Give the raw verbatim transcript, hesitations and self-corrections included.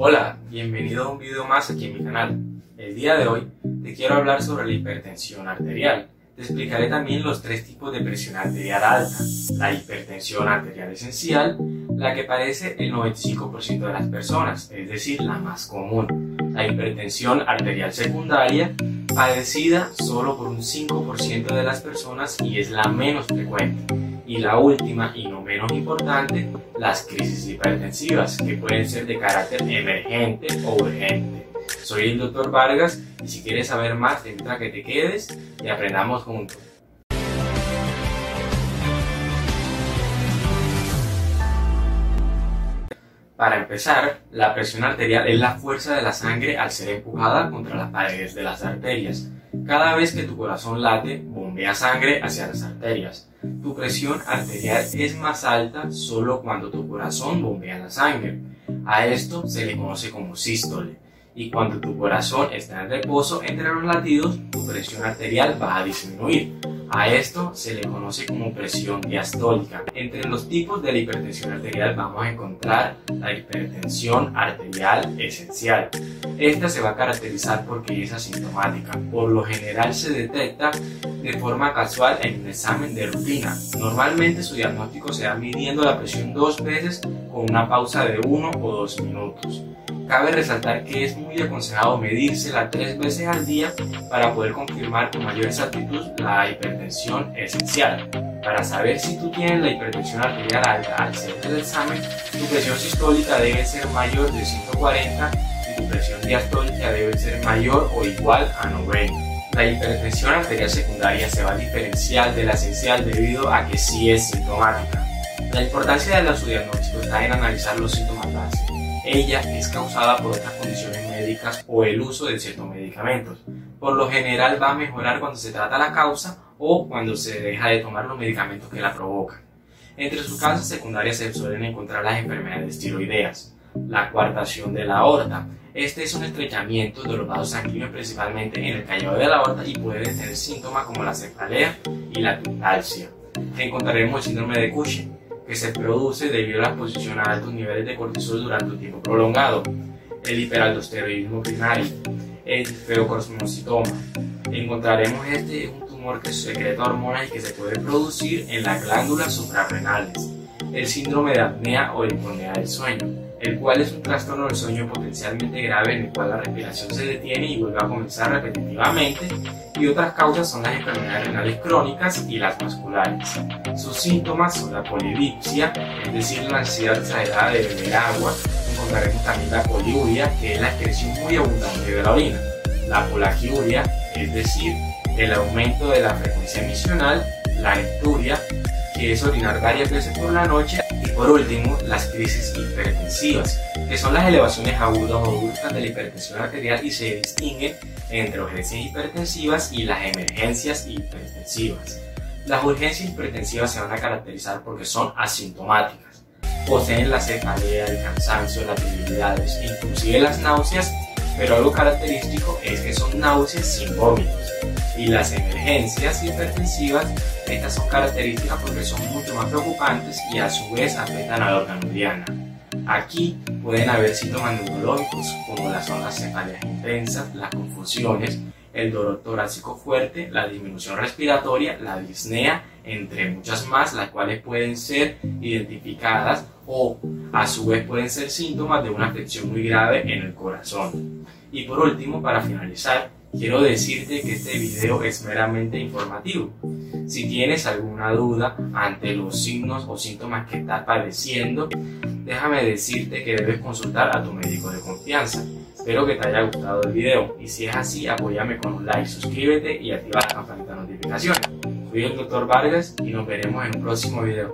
Hola, bienvenido a un video más aquí en mi canal. El día de hoy te quiero hablar sobre la hipertensión arterial. Te explicaré también los tres tipos de presión arterial alta: la hipertensión arterial esencial, la que padece el noventa y cinco por ciento de las personas, es decir, la más común; la hipertensión arterial secundaria, padecida solo por un cinco por ciento de las personas y es la menos frecuente; y la última y no menos importante, las crisis hipertensivas, que pueden ser de carácter emergente o urgente. Soy el doctor Vargas y si quieres saber más, te invito a que te quedes y aprendamos juntos. Para empezar, la presión arterial es la fuerza de la sangre al ser empujada contra las paredes de las arterias. Cada vez que tu corazón late, bombea sangre hacia las arterias. Tu presión arterial es más alta solo cuando tu corazón bombea la sangre. A esto se le conoce como sístole. Y cuando tu corazón está en reposo entre los latidos, tu presión arterial va a disminuir. A esto se le conoce como presión diastólica. Entre los tipos de la hipertensión arterial vamos a encontrar la hipertensión arterial esencial. Esta se va a caracterizar porque es asintomática. Por lo general se detecta de forma casual en un examen de rutina. Normalmente su diagnóstico se da midiendo la presión dos veces con una pausa de uno o dos minutos. Cabe resaltar que es muy aconsejado medírsela tres veces al día para poder confirmar con mayor exactitud la hipertensión esencial. Para saber si tú tienes la hipertensión arterial alta al hacer el examen, tu presión sistólica debe ser mayor de ciento cuarenta y tu presión diastólica debe ser mayor o igual a noventa. La hipertensión arterial secundaria se va a diferenciar de la esencial debido a que sí es sintomática. La importancia de su diagnóstico está en analizar los síntomas básicos. Ella es causada por otras condiciones médicas o el uso de ciertos medicamentos. Por lo general va a mejorar cuando se trata la causa o cuando se deja de tomar los medicamentos que la provocan. Entre sus causas secundarias se suelen encontrar las enfermedades tiroideas, la coartación de la aorta. Este es un estrechamiento de los vasos sanguíneos, principalmente en el callado de la aorta, y pueden tener síntomas como la cefalea y la catalepsia. Encontraremos el síndrome de Cushing, que se produce debido a la exposición a altos niveles de cortisol durante un tiempo prolongado, el hiperaldosteronismo primario, el feocromocitoma. Encontraremos este es un tumor que secreta hormonas y que se puede producir en las glándulas suprarrenales, el síndrome de apnea o insomnio del sueño, el cual es un trastorno del sueño potencialmente grave en el cual la respiración se detiene y vuelve a comenzar repetitivamente, y otras causas son las enfermedades renales crónicas y las vasculares. Sus síntomas son la polidipsia, es decir, la ansiedad exagerada de beber agua. Encontraremos también la poliuria, que es la excreción muy abundante de la orina, la polaquiuria, es decir, el aumento de la frecuencia emisional, la ecturia, que es orinar varias veces por la noche, y por último, las crisis hipertensivas, que son las elevaciones agudas o bruscas de la hipertensión arterial y se distinguen entre urgencias hipertensivas y las emergencias hipertensivas. Las urgencias hipertensivas se van a caracterizar porque son asintomáticas, poseen la cefalea, el cansancio, las debilidades, inclusive las náuseas, pero algo característico es que son náuseas sin vómitos. Y las emergencias hipertensivas, estas son características porque son mucho más preocupantes y a su vez afectan al órgano diana. Aquí pueden haber síntomas neurológicos como las cefaleas intensas, las confusiones, el dolor torácico fuerte, la disminución respiratoria, la disnea, entre muchas más, las cuales pueden ser identificadas o a su vez pueden ser síntomas de una afección muy grave en el corazón. Y por último, para finalizar, quiero decirte que este video es meramente informativo. Si tienes alguna duda ante los signos o síntomas que estás padeciendo, déjame decirte que debes consultar a tu médico de confianza. Espero que te haya gustado el video y si es así, apóyame con un like, suscríbete y activa la campanita de notificaciones. Soy el doctor Vargas y nos veremos en un próximo video.